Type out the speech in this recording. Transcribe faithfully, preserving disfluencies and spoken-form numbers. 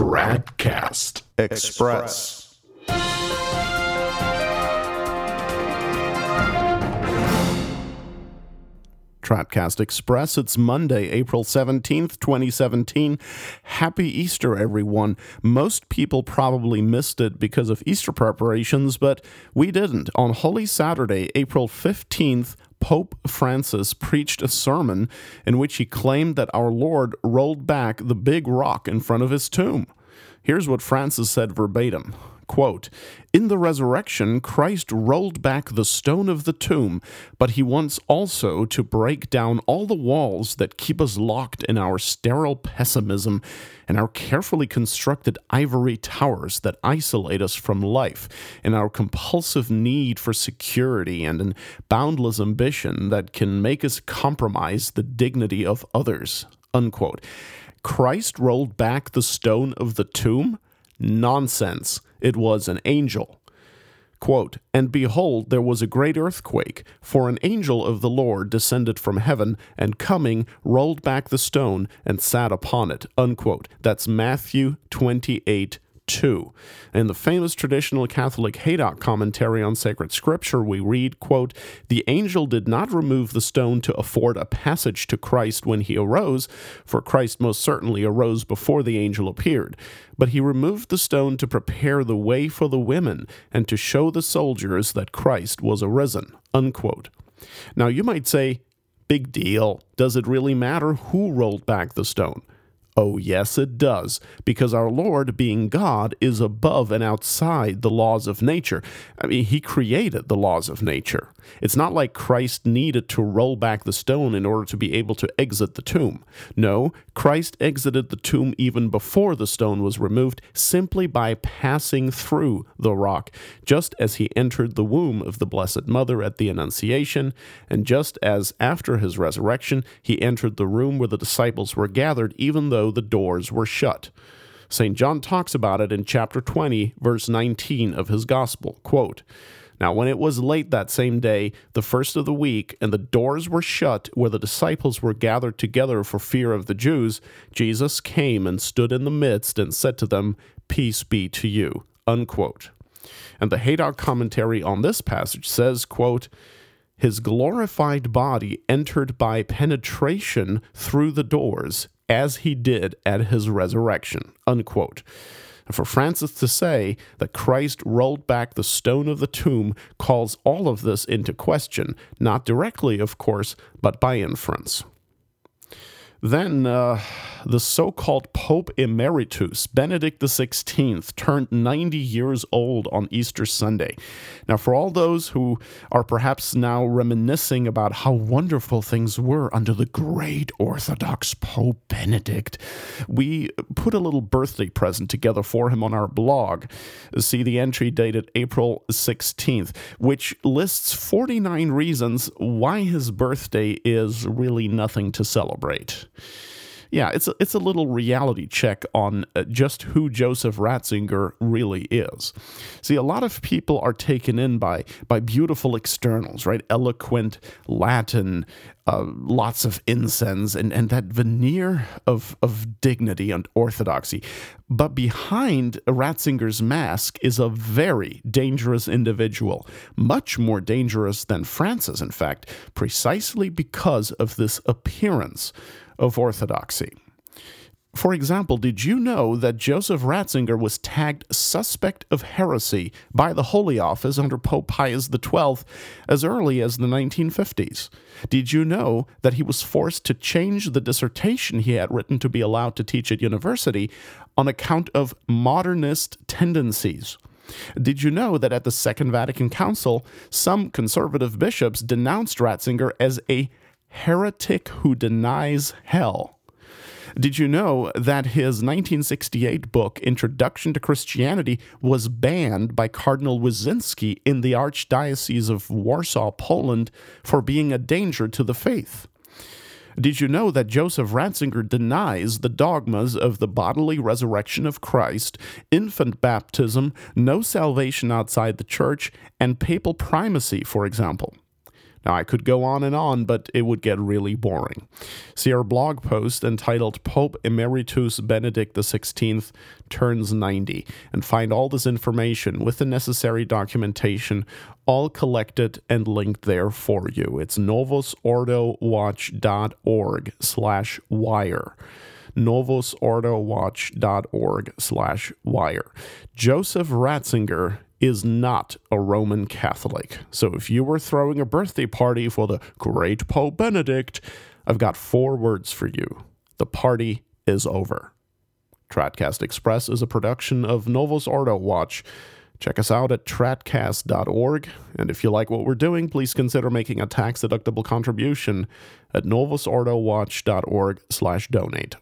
TRADCAST Express. TRADCAST Express. It's Monday, April seventeenth, twenty seventeen. Happy Easter, everyone. Most people probably missed it because of Easter preparations, but we didn't. On Holy Saturday, April fifteenth, Pope Francis preached a sermon in which he claimed that our Lord rolled back the big rock in front of his tomb. Here's what Francis said verbatim. Quote, "In the resurrection, Christ rolled back the stone of the tomb, but he wants also to break down all the walls that keep us locked in our sterile pessimism and our carefully constructed ivory towers that isolate us from life, and our compulsive need for security and an boundless ambition that can make us compromise the dignity of others." Unquote. Christ rolled back the stone of the tomb? Nonsense. It was an angel. Quote, "And behold, there was a great earthquake, for an angel of the Lord descended from heaven, and coming, rolled back the stone, and sat upon it." Unquote. That's Matthew twenty-eight two. In the famous traditional Catholic Haydock commentary on sacred scripture, we read, quote, "The angel did not remove the stone to afford a passage to Christ when he arose, for Christ most certainly arose before the angel appeared. But he removed the stone to prepare the way for the women and to show the soldiers that Christ was arisen." Unquote. Now you might say, big deal. Does it really matter who rolled back the stone? Oh, yes, it does, because our Lord, being God, is above and outside the laws of nature. I mean, he created the laws of nature. It's not like Christ needed to roll back the stone in order to be able to exit the tomb. No, Christ exited the tomb even before the stone was removed, simply by passing through the rock, just as he entered the womb of the Blessed Mother at the Annunciation, and just as after his resurrection, he entered the room where the disciples were gathered, even though the doors were shut. Saint John talks about it in chapter twenty, verse nineteen of his gospel. Quote, "Now when it was late that same day, the first of the week, and the doors were shut where the disciples were gathered together for fear of the Jews, Jesus came and stood in the midst and said to them, 'Peace be to you.'" Unquote. And the Haydock commentary on this passage says, quote, "His glorified body entered by penetration through the doors, as he did at his resurrection." Unquote. And for Francis to say that Christ rolled back the stone of the tomb calls all of this into question, not directly, of course, but by inference. Then uh, the so-called Pope Emeritus, Benedict the sixteenth, turned ninety years old on Easter Sunday. Now, for all those who are perhaps now reminiscing about how wonderful things were under the great Orthodox Pope Benedict, we put a little birthday present together for him on our blog. See the entry dated April sixteenth, which lists forty-nine reasons why his birthday is really nothing to celebrate. Yeah, it's a, it's a little reality check on just who Joseph Ratzinger really is. See, a lot of people are taken in by by beautiful externals, right? Eloquent Latin, uh, lots of incense, and, and that veneer of, of dignity and orthodoxy. But behind Ratzinger's mask is a very dangerous individual, much more dangerous than Francis, in fact, precisely because of this appearance of orthodoxy. For example, did you know that Joseph Ratzinger was tagged suspect of heresy by the Holy Office under Pope Pius the twelfth as early as the nineteen fifties? Did you know that he was forced to change the dissertation he had written to be allowed to teach at university on account of modernist tendencies? Did you know that at the Second Vatican Council, some conservative bishops denounced Ratzinger as a heretic who denies hell? Did you know that his nineteen sixty-eight book, Introduction to Christianity, was banned by Cardinal Wyszynski in the Archdiocese of Warsaw, Poland, for being a danger to the faith? Did you know that Joseph Ratzinger denies the dogmas of the bodily resurrection of Christ, infant baptism, no salvation outside the church, and papal primacy, for example? Now, I could go on and on, but it would get really boring. See our blog post entitled Pope Emeritus Benedict the sixteenth Turns ninety, and find all this information with the necessary documentation, all collected and linked there for you. It's novus ordo watch dot org slash wire. novus ordo watch dot org slash wire. Joseph Ratzinger is not a Roman Catholic. So if you were throwing a birthday party for the great Pope Benedict, I've got four words for you. The party is over. TRADCAST Express is a production of Novus Ordo Watch. Check us out at trad cast dot org, and if you like what we're doing, please consider making a tax-deductible contribution at novus ordo watch dot org slash donate.